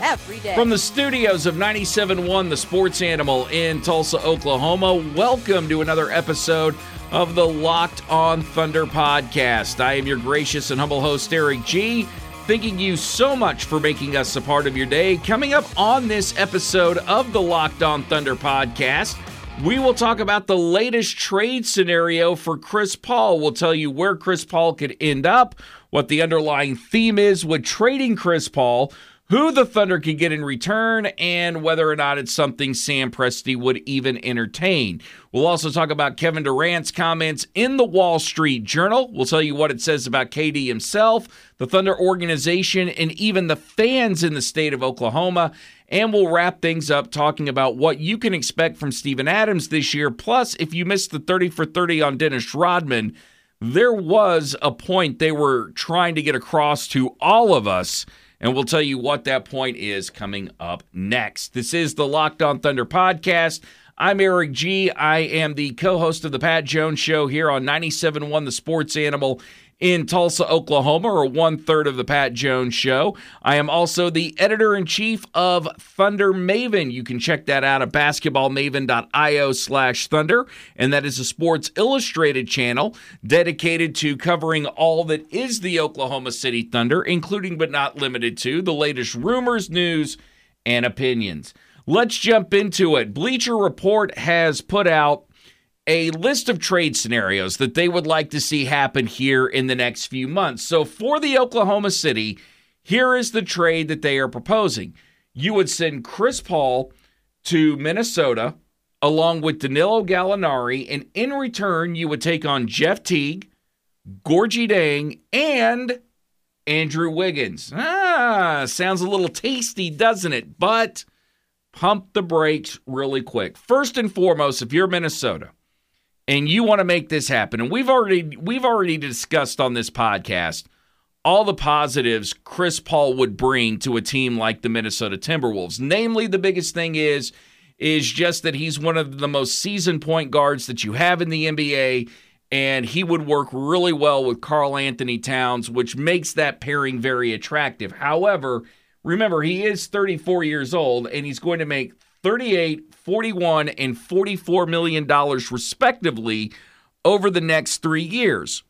every day. From the studios of 97.1 The Sports Animal in Tulsa, Oklahoma, welcome to another episode of the Locked On Thunder podcast. I am your gracious and humble host, Eric G., thanking you so much for making us a part of your day. Coming up on this episode of the Locked On Thunder podcast, we will talk about the latest trade scenario for Chris Paul. We'll tell you where Chris Paul could end up, what the underlying theme is with trading Chris Paul, who the Thunder could get in return, and whether or not it's something Sam Presti would even entertain. We'll also talk about Kevin Durant's comments in the Wall Street Journal. We'll tell you what it says about KD himself, the Thunder organization, and even the fans in the state of Oklahoma. And we'll wrap things up talking about what you can expect from Steven Adams this year. Plus, if you missed the 30 for 30 on Dennis Rodman, there was a point they were trying to get across to all of us, and we'll tell you what that point is coming up next. This is the Locked On Thunder podcast. I'm Eric G. I am the co-host of the Pat Jones Show here on 97.1 The Sports Animal in Tulsa, Oklahoma, or one-third of the Pat Jones Show. I am also the editor-in-chief of Thunder Maven. You can check that out at basketballmaven.io/thunder, and that is a Sports Illustrated channel dedicated to covering all that is the Oklahoma City Thunder, including but not limited to the latest rumors, news, and opinions. Let's jump into it. Bleacher Report has put out a list of trade scenarios that they would like to see happen here in the next few months. So for the Oklahoma City, here is the trade that they are proposing. You would send Chris Paul to Minnesota along with Danilo Gallinari, and in return, you would take on Jeff Teague, Gorgui Dieng, and Andrew Wiggins. Sounds a little tasty, doesn't it? But pump the brakes really quick. First and foremost, if you're Minnesota and you want to make this happen, and we've already discussed on this podcast all the positives Chris Paul would bring to a team like the Minnesota Timberwolves. Namely, the biggest thing is just that he's one of the most seasoned point guards that you have in the NBA, and he would work really well with Karl Anthony Towns, which makes that pairing very attractive. However, remember, he is 34 years old, and he's going to make $38, $41, and $44 million respectively over the next 3 years.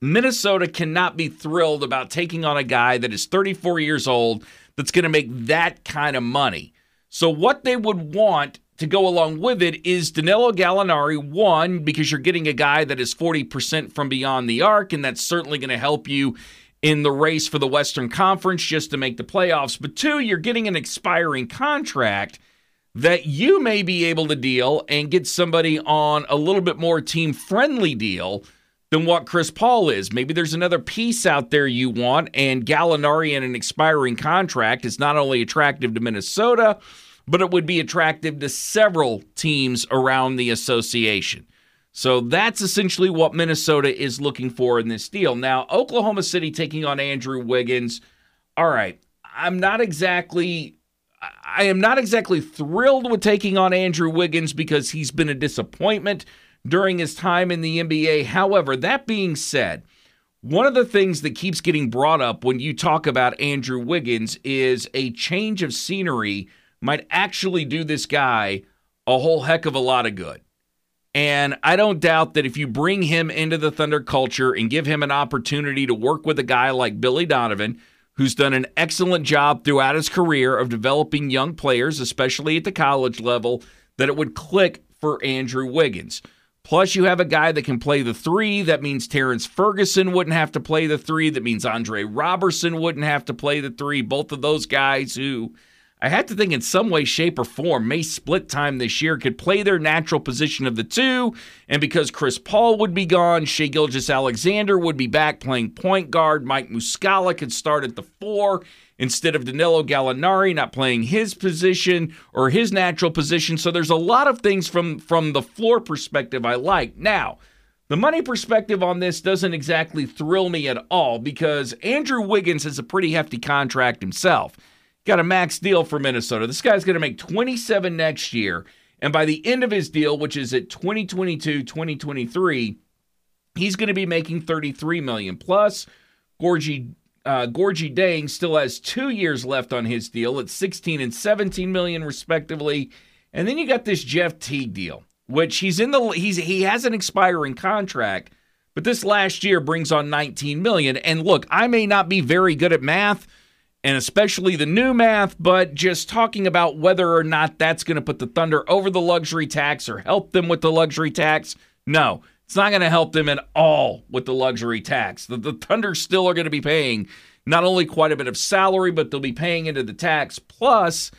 Minnesota cannot be thrilled about taking on a guy that is 34 years old that's going to make that kind of money. So what they would want to go along with it is Danilo Gallinari, one, because you're getting a guy that is 40% from beyond the arc, and that's certainly going to help you in the race for the Western Conference just to make the playoffs. But two, you're getting an expiring contract that you may be able to deal and get somebody on a little bit more team-friendly deal than what Chris Paul is. Maybe there's another piece out there you want, and Gallinari and an expiring contract is not only attractive to Minnesota, but it would be attractive to several teams around the association. So that's essentially what Minnesota is looking for in this deal. Now, Oklahoma City taking on Andrew Wiggins. All right, I am not exactly thrilled with taking on Andrew Wiggins because he's been a disappointment during his time in the NBA. However, that being said, one of the things that keeps getting brought up when you talk about Andrew Wiggins is a change of scenery might actually do this guy a whole heck of a lot of good. And I don't doubt that if you bring him into the Thunder culture and give him an opportunity to work with a guy like Billy Donovan, who's done an excellent job throughout his career of developing young players, especially at the college level, that it would click for Andrew Wiggins. Plus, you have a guy that can play the three. That means Terrence Ferguson wouldn't have to play the three. That means Andre Robertson wouldn't have to play the three. Both of those guys who, I have to think in some way, shape, or form, may split time this year, could play their natural position of the two. And because Chris Paul would be gone, Shai Gilgeous-Alexander would be back playing point guard. Mike Muscala could start at the four instead of Danilo Gallinari, not playing his position or his natural position. So there's a lot of things from the floor perspective I like. Now, the money perspective on this doesn't exactly thrill me at all because Andrew Wiggins has a pretty hefty contract himself. Got a max deal for Minnesota. This guy's going to make $27 next year. And by the end of his deal, which is at 2022-2023, he's going to be making $33 million. Plus, Gorgui Dieng still has 2 years left on his deal at $16 and $17 million, respectively. And then you got this Jeff Teague deal, which he has an expiring contract, but this last year brings on $19 million. And look, I may not be very good at math, and especially the new math, but just talking about whether or not that's going to put the Thunder over the luxury tax or help them with the luxury tax, no, it's not going to help them at all with the luxury tax. The Thunder still are going to be paying not only quite a bit of salary, but they'll be paying into the tax. Plus,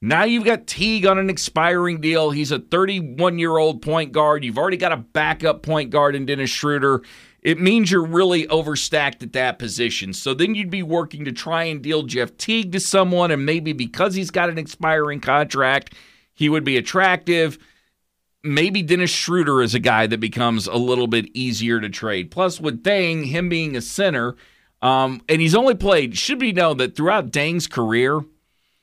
now you've got Teague on an expiring deal. He's a 31-year-old point guard. You've already got a backup point guard in Dennis Schroeder. It means you're really overstacked at that position. So then you'd be working to try and deal Jeff Teague to someone, and maybe because he's got an expiring contract, he would be attractive. Maybe Dennis Schroeder is a guy that becomes a little bit easier to trade. Plus, with Dang, him being a center, and he's only played, should be known that throughout Dang's career,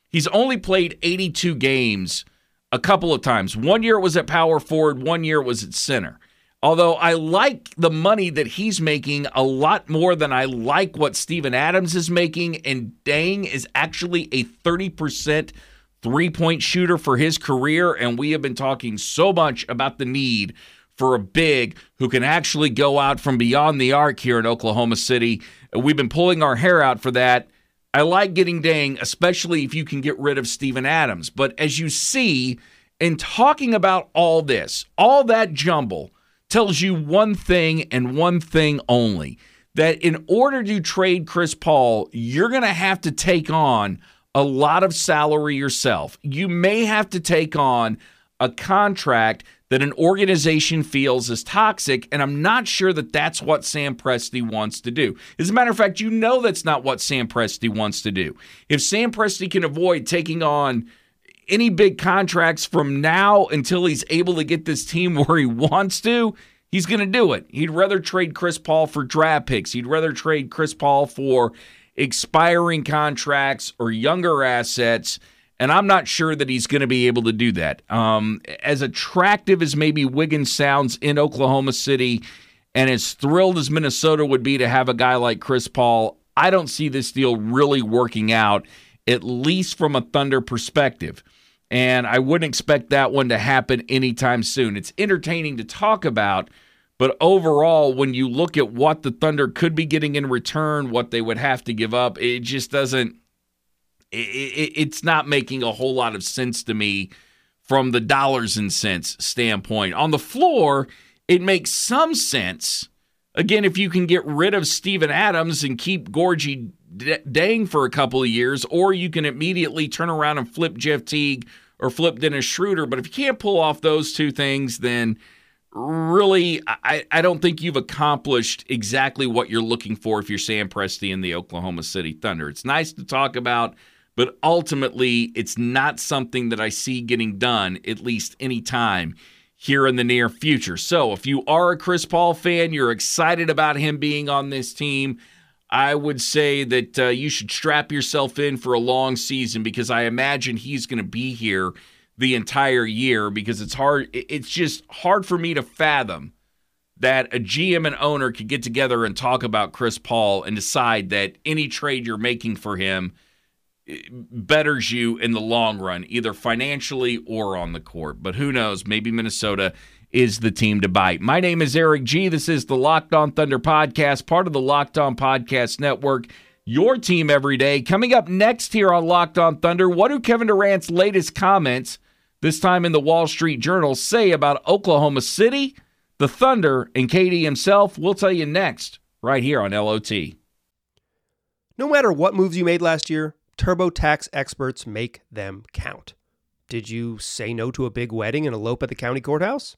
he's only played 82 games a couple of times. 1 year it was at power forward, 1 year it was at center. Although I like the money that he's making a lot more than I like what Steven Adams is making, and Dang is actually a 30% three-point shooter for his career, and we have been talking so much about the need for a big who can actually go out from beyond the arc here in Oklahoma City. We've been pulling our hair out for that. I like getting Dang, especially if you can get rid of Steven Adams. But as you see, in talking about all this, all that jumble tells you one thing and one thing only, that in order to trade Chris Paul, you're going to have to take on a lot of salary yourself. You may have to take on a contract that an organization feels is toxic, and I'm not sure that that's what Sam Presti wants to do. As a matter of fact, you know that's not what Sam Presti wants to do. If Sam Presti can avoid taking on any big contracts from now until he's able to get this team where he wants to, he's going to do it. He'd rather trade Chris Paul for draft picks. He'd rather trade Chris Paul for expiring contracts or younger assets, and I'm not sure that he's going to be able to do that. As attractive as maybe Wiggins sounds in Oklahoma City and as thrilled as Minnesota would be to have a guy like Chris Paul, I don't see this deal really working out, at least from a Thunder perspective. And I wouldn't expect that one to happen anytime soon. It's entertaining to talk about, but overall, when you look at what the Thunder could be getting in return, what they would have to give up, it just doesn't, it's not making a whole lot of sense to me from the dollars and cents standpoint. On the floor, it makes some sense. Again, if you can get rid of Steven Adams and keep Gorgui Dieng for a couple of years, or you can immediately turn around and flip Jeff Teague or flip Dennis Schroeder. But if you can't pull off those two things, then really, I don't think you've accomplished exactly what you're looking for if you're Sam Presti in the Oklahoma City Thunder. It's nice to talk about, but ultimately, it's not something that I see getting done, at least anytime here in the near future. So if you are a Chris Paul fan, you're excited about him being on this team, I would say that you should strap yourself in for a long season, because I imagine he's going to be here the entire year, because it's hard. It's just hard for me to fathom that a GM and owner could get together and talk about Chris Paul and decide that any trade you're making for him betters you in the long run, either financially or on the court. But who knows? Maybe Minnesota is the team to bite. My name is Eric G. This is the Locked On Thunder podcast, part of the Locked On Podcast Network. Your team every day. Coming up next here on Locked On Thunder, what do Kevin Durant's latest comments, this time in the Wall Street Journal, say about Oklahoma City, the Thunder, and KD himself? We'll tell you next, right here on LOT. No matter what moves you made last year, TurboTax experts make them count. Did you say no to a big wedding and elope at the county courthouse?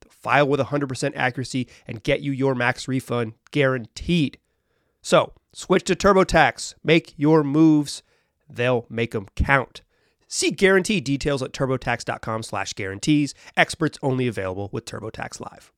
They'll file with 100% accuracy and get you your max refund guaranteed. So, switch to TurboTax. Make your moves. They'll make them count. See guarantee details at turbotax.com/guarantees. Experts only available with TurboTax Live.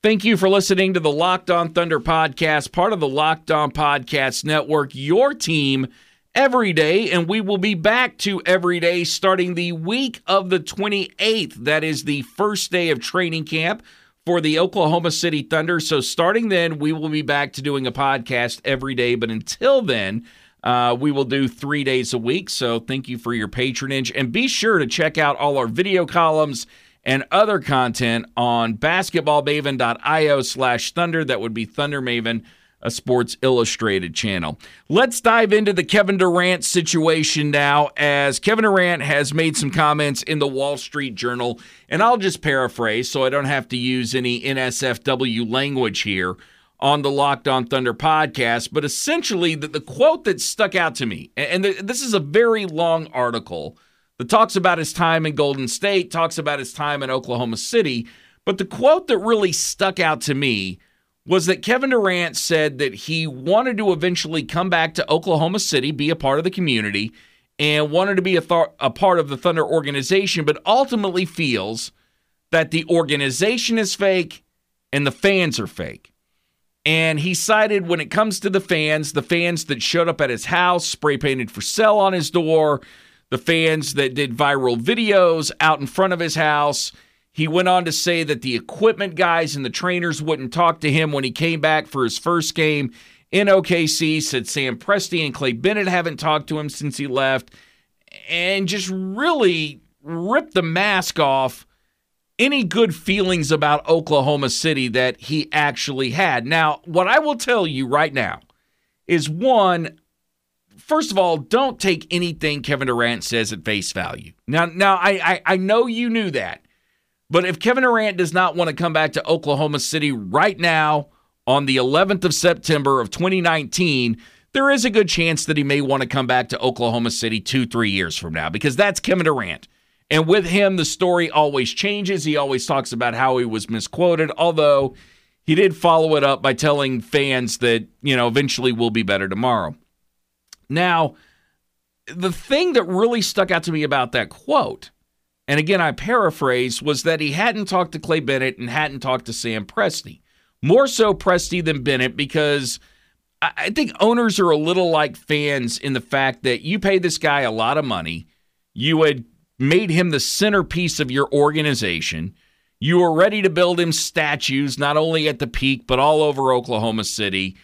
Thank you for listening to the Locked On Thunder podcast, part of the Locked On Podcast Network, your team every day. And we will be back to every day starting the week of the 28th. That is the first day of training camp for the Oklahoma City Thunder. So starting then, we will be back to doing a podcast every day. But until then, we will do 3 days a week. So thank you for your patronage. And be sure to check out all our video columns and other content on basketballmaven.io/Thunder. That would be Thunder Maven, a Sports Illustrated channel. Let's dive into the Kevin Durant situation now, as Kevin Durant has made some comments in the Wall Street Journal, and I'll just paraphrase so I don't have to use any NSFW language here on the Locked On Thunder podcast, but essentially the quote that stuck out to me, and this is a very long article, that talks about his time in Golden State, talks about his time in Oklahoma City. But the quote that really stuck out to me was that Kevin Durant said that he wanted to eventually come back to Oklahoma City, be a part of the community, and wanted to be a part of the Thunder organization, but ultimately feels that the organization is fake and the fans are fake. And he cited, when it comes to the fans that showed up at his house, spray-painted for sale on his door, the fans that did viral videos out in front of his house. He went on to say that the equipment guys and the trainers wouldn't talk to him when he came back for his first game in OKC, said Sam Presti and Clay Bennett haven't talked to him since he left, and just really ripped the mask off any good feelings about Oklahoma City that he actually had. Now, what I will tell you right now is, one, first of all, don't take anything Kevin Durant says at face value. Now I know you knew that, but if Kevin Durant does not want to come back to Oklahoma City right now on the 11th of September of 2019, there is a good chance that he may want to come back to Oklahoma City 2-3 years from now, because that's Kevin Durant. And with him, the story always changes. He always talks about how he was misquoted, although he did follow it up by telling fans that, you know, eventually we'll be better tomorrow. Now, the thing that really stuck out to me about that quote, and again, I paraphrase, was that he hadn't talked to Clay Bennett and hadn't talked to Sam Presti. More so Presti than Bennett, because I think owners are a little like fans in the fact that you pay this guy a lot of money, you had made him the centerpiece of your organization, you were ready to build him statues, not only at the peak, but all over Oklahoma City,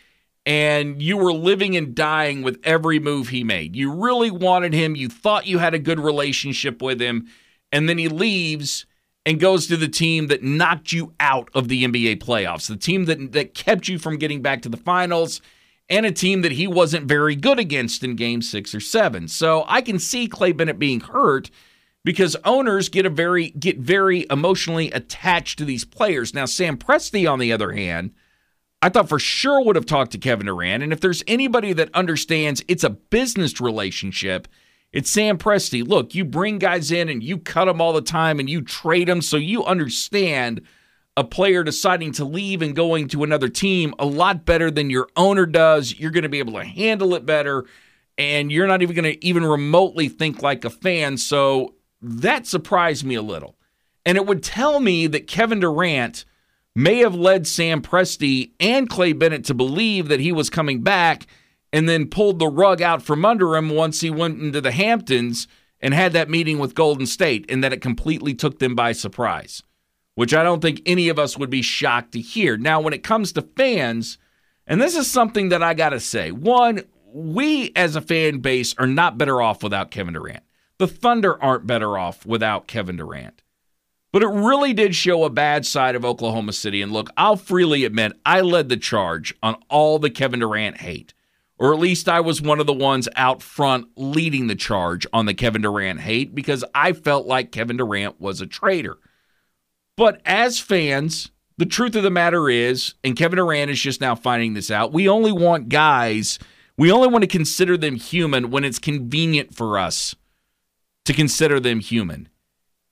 and you were living and dying with every move he made. You really wanted him. You thought you had a good relationship with him. And then he leaves and goes to the team that knocked you out of the NBA playoffs, the team that kept you from getting back to the finals, and a team that he wasn't very good against in game 6 or 7. So I can see Clay Bennett being hurt, because owners get very emotionally attached to these players. Now, Sam Presti, on the other hand, I thought for sure would have talked to Kevin Durant. And if there's anybody that understands it's a business relationship, it's Sam Presti. Look, you bring guys in and you cut them all the time and you trade them, so you understand a player deciding to leave and going to another team a lot better than your owner does. You're going to be able to handle it better, and you're not even going to even remotely think like a fan. So that surprised me a little. And it would tell me that Kevin Durant may have led Sam Presti and Clay Bennett to believe that he was coming back and then pulled the rug out from under him once he went into the Hamptons and had that meeting with Golden State, and that it completely took them by surprise, which I don't think any of us would be shocked to hear. Now, when it comes to fans, and this is something that I got to say, one, we as a fan base are not better off without Kevin Durant. The Thunder aren't better off without Kevin Durant. But it really did show a bad side of Oklahoma City. And look, I'll freely admit I led the charge on all the Kevin Durant hate, or at least I was one of the ones out front leading the charge on the Kevin Durant hate, because I felt like Kevin Durant was a traitor. But as fans, the truth of the matter is, and Kevin Durant is just now finding this out, we only want guys, we only want to consider them human when it's convenient for us to consider them human.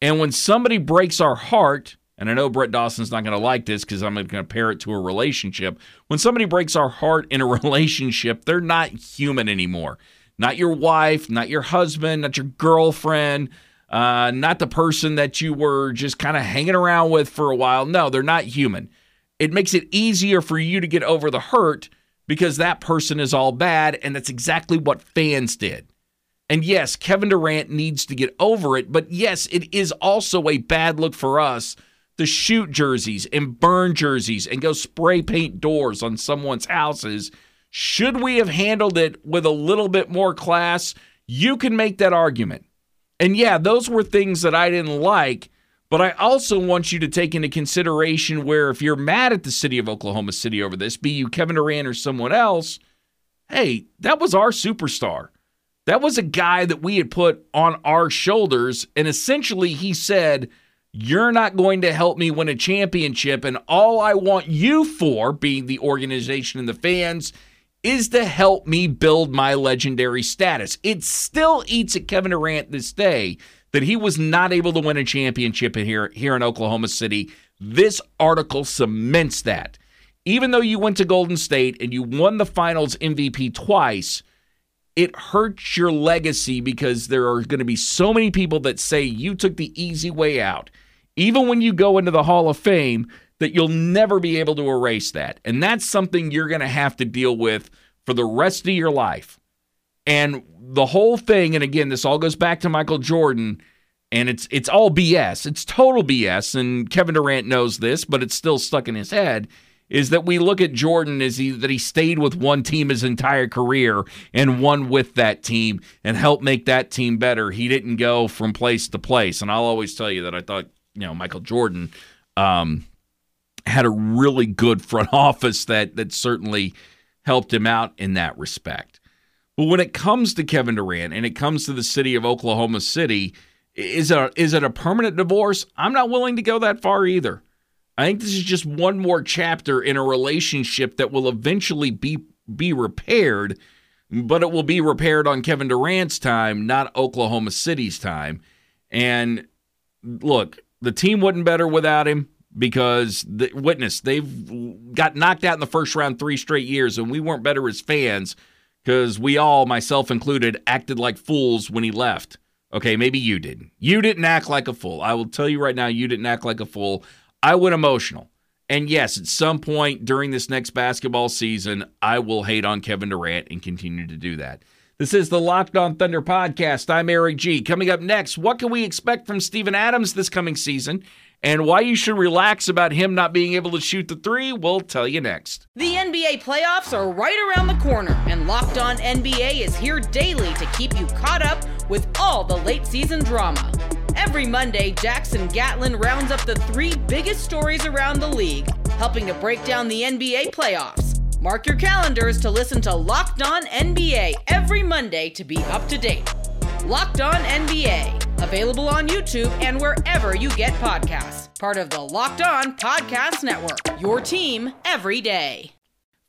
And when somebody breaks our heart, and I know Brett Dawson's not going to like this because I'm going to compare it to a relationship. When somebody breaks our heart in a relationship, they're not human anymore. Not your wife, not your husband, not your girlfriend, not the person that you were just kind of hanging around with for a while. No, they're not human. It makes it easier for you to get over the hurt because that person is all bad, and that's exactly what fans did. And yes, Kevin Durant needs to get over it, but yes, it is also a bad look for us to shoot jerseys and burn jerseys and go spray paint doors on someone's houses. Should we have handled it with a little bit more class? You can make that argument. And yeah, those were things that I didn't like, but I also want you to take into consideration where if you're mad at the city of Oklahoma City over this, be you Kevin Durant or someone else, hey, that was our superstar. That was a guy that we had put on our shoulders, and essentially he said, you're not going to help me win a championship, and all I want you for, being the organization and the fans, is to help me build my legendary status. It still eats at Kevin Durant this day that he was not able to win a championship here in Oklahoma City. This article cements that. Even though you went to Golden State and you won the finals MVP twice, it hurts your legacy because there are going to be so many people that say you took the easy way out, even when you go into the Hall of Fame, that you'll never be able to erase that. And that's something you're going to have to deal with for the rest of your life. And the whole thing, and again, this all goes back to Michael Jordan, and it's all BS. It's total BS, and Kevin Durant knows this, but it's still stuck in his head, is that we look at Jordan as that he stayed with one team his entire career and won with that team and helped make that team better. He didn't go from place to place. And I'll always tell you that I thought, Michael Jordan had a really good front office that certainly helped him out in that respect. But when it comes to Kevin Durant and it comes to the city of Oklahoma City, is it a permanent divorce? I'm not willing to go that far either. I think this is just one more chapter in a relationship that will eventually be repaired, but it will be repaired on Kevin Durant's time, not Oklahoma City's time. And look, the team wasn't better without him because, they've got knocked out in the first round 3 straight years, and we weren't better as fans because we all, myself included, acted like fools when he left. Okay, maybe you didn't. You didn't act like a fool. I will tell you right now, you didn't act like a fool. I went emotional. And yes, at some point during this next basketball season, I will hate on Kevin Durant and continue to do that. This is the Locked On Thunder podcast. I'm Eric G. Coming up next, what can we expect from Steven Adams this coming season, and why you should relax about him not being able to shoot the three? We'll tell you next. The NBA playoffs are right around the corner, and Locked On NBA is here daily to keep you caught up with all the late season drama. Every Monday, Jackson Gatlin rounds up the 3 biggest stories around the league, helping to break down the NBA playoffs. Mark your calendars to listen to Locked On NBA every Monday to be up to date. Locked On NBA, available on YouTube and wherever you get podcasts. Part of the Locked On Podcast Network, your team every day.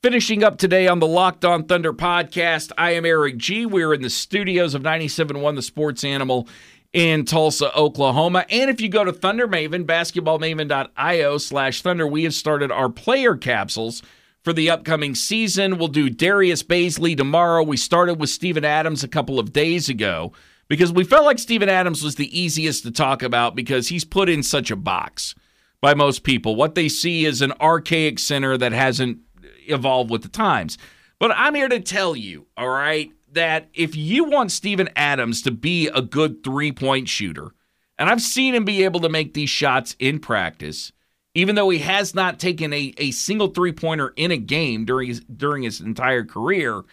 Finishing up today on the Locked On Thunder podcast, I am Eric G. We're in the studios of 97.1 The Sports Animal in Tulsa, Oklahoma. And if you go to Thunder Maven, basketballmaven.io/thunder, we have started our player capsules for the upcoming season. We'll do Darius Bazley tomorrow. We started with Steven Adams a couple of days ago because we felt like Steven Adams was the easiest to talk about because he's put in such a box. by most people. What they see is an archaic center that hasn't evolved with the times. But I'm here to tell you, all right, that if you want Steven Adams to be a good three-point shooter, and I've seen him be able to make these shots in practice, even though he has not taken a single three-pointer in a game during his entire career,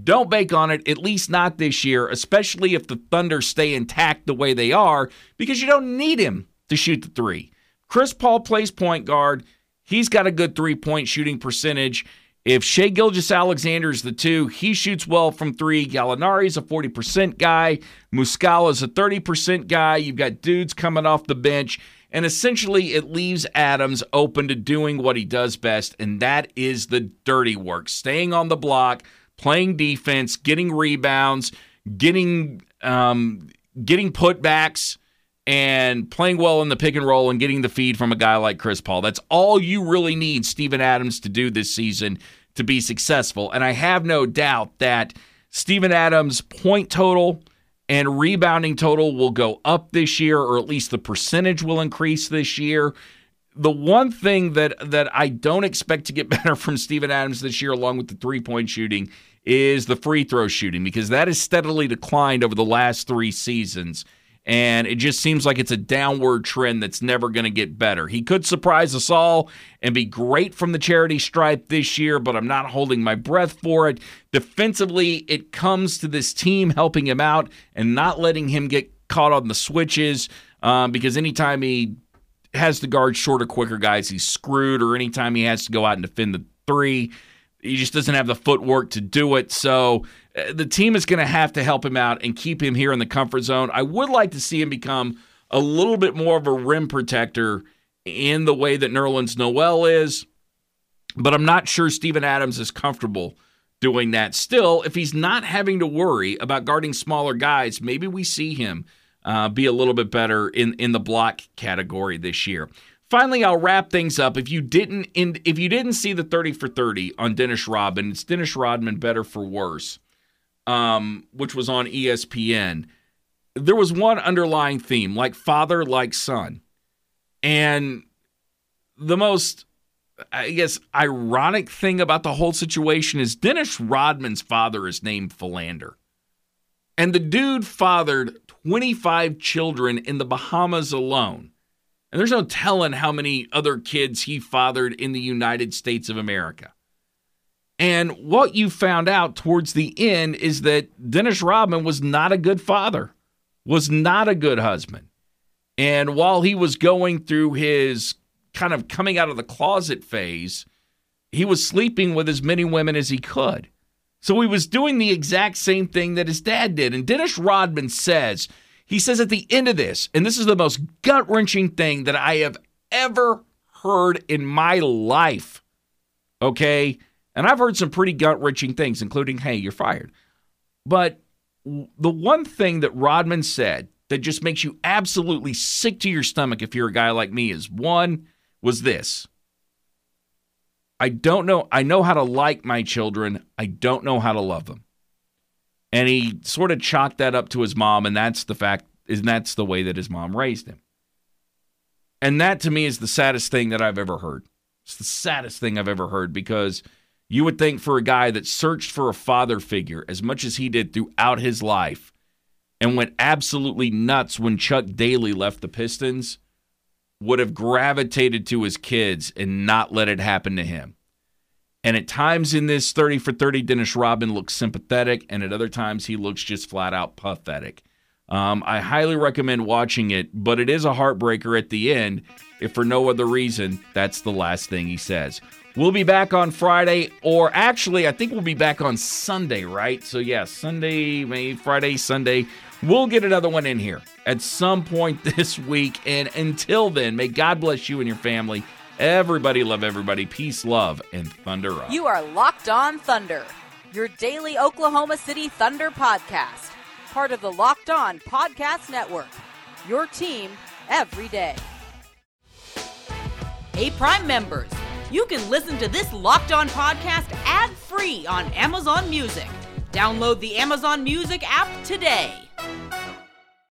don't bake on it, at least not this year, especially if the Thunder stay intact the way they are, because you don't need him to shoot the three. Chris Paul plays point guard. He's got a good three-point shooting percentage. If Shai Gilgeous-Alexander is the two, he shoots well from three. Gallinari's a 40% guy. Muscala's a 30% guy. You've got dudes coming off the bench. And essentially, it leaves Adams open to doing what he does best, and that is the dirty work. Staying on the block, playing defense, getting rebounds, getting putbacks, and playing well in the pick and roll and getting the feed from a guy like Chris Paul. That's all you really need Steven Adams to do this season to be successful. And I have no doubt that Steven Adams' point total and rebounding total will go up this year, or at least the percentage will increase this year. The one thing that I don't expect to get better from Steven Adams this year, along with the three-point shooting, is the free throw shooting, because that has steadily declined over the last three seasons. And it just seems like it's a downward trend that's never going to get better. He could surprise us all and be great from the charity stripe this year, but I'm not holding my breath for it. Defensively, it comes to this team helping him out and not letting him get caught on the switches, because anytime he has to guard shorter, quicker guys, he's screwed, or anytime he has to go out and defend the three, he just doesn't have the footwork to do it. So the team is going to have to help him out and keep him here in the comfort zone. I would like to see him become a little bit more of a rim protector in the way that Nerlens Noel is, but I'm not sure Steven Adams is comfortable doing that. Still, if he's not having to worry about guarding smaller guys, maybe we see him be a little bit better in the block category this year. Finally, I'll wrap things up. If you didn't see the 30 for 30 on Dennis Rodman, it's Dennis Rodman Better for Worse, which was on ESPN. There was one underlying theme, like father, like son. And the most, I guess, ironic thing about the whole situation is Dennis Rodman's father is named Philander. And the dude fathered 25 children in the Bahamas alone. And there's no telling how many other kids he fathered in the United States of America. And what you found out towards the end is that Dennis Rodman was not a good father, was not a good husband. And while he was going through his kind of coming out of the closet phase, he was sleeping with as many women as he could. So he was doing the exact same thing that his dad did. And Dennis Rodman says, he says at the end of this, and this is the most gut-wrenching thing that I have ever heard in my life, okay? And I've heard some pretty gut-wrenching things, including, hey, you're fired. But the one thing that Rodman said that just makes you absolutely sick to your stomach if you're a guy like me is, one, was this. I don't know. I know how to like my children. I don't know how to love them. And he sort of chalked that up to his mom, and that's the way that his mom raised him. And that, to me, is the saddest thing that I've ever heard. It's the saddest thing I've ever heard, because you would think for a guy that searched for a father figure as much as he did throughout his life and went absolutely nuts when Chuck Daly left the Pistons, would have gravitated to his kids and not let it happen to him. And at times in this 30 for 30, Dennis Rodman looks sympathetic, and at other times he looks just flat out pathetic. I highly recommend watching it, but it is a heartbreaker at the end, if for no other reason, that's the last thing he says. We'll be back on Friday, or actually, I think we'll be back on Sunday, right? So yeah, Sunday, maybe Friday, Sunday. We'll get another one in here at some point this week. And until then, may God bless you and your family. Everybody love everybody. Peace, love, and thunder up. You are Locked On Thunder, your daily Oklahoma City Thunder podcast. Part of the Locked On Podcast Network, your team every day. Hey, Prime members, you can listen to this Locked On podcast ad-free on Amazon Music. Download the Amazon Music app today.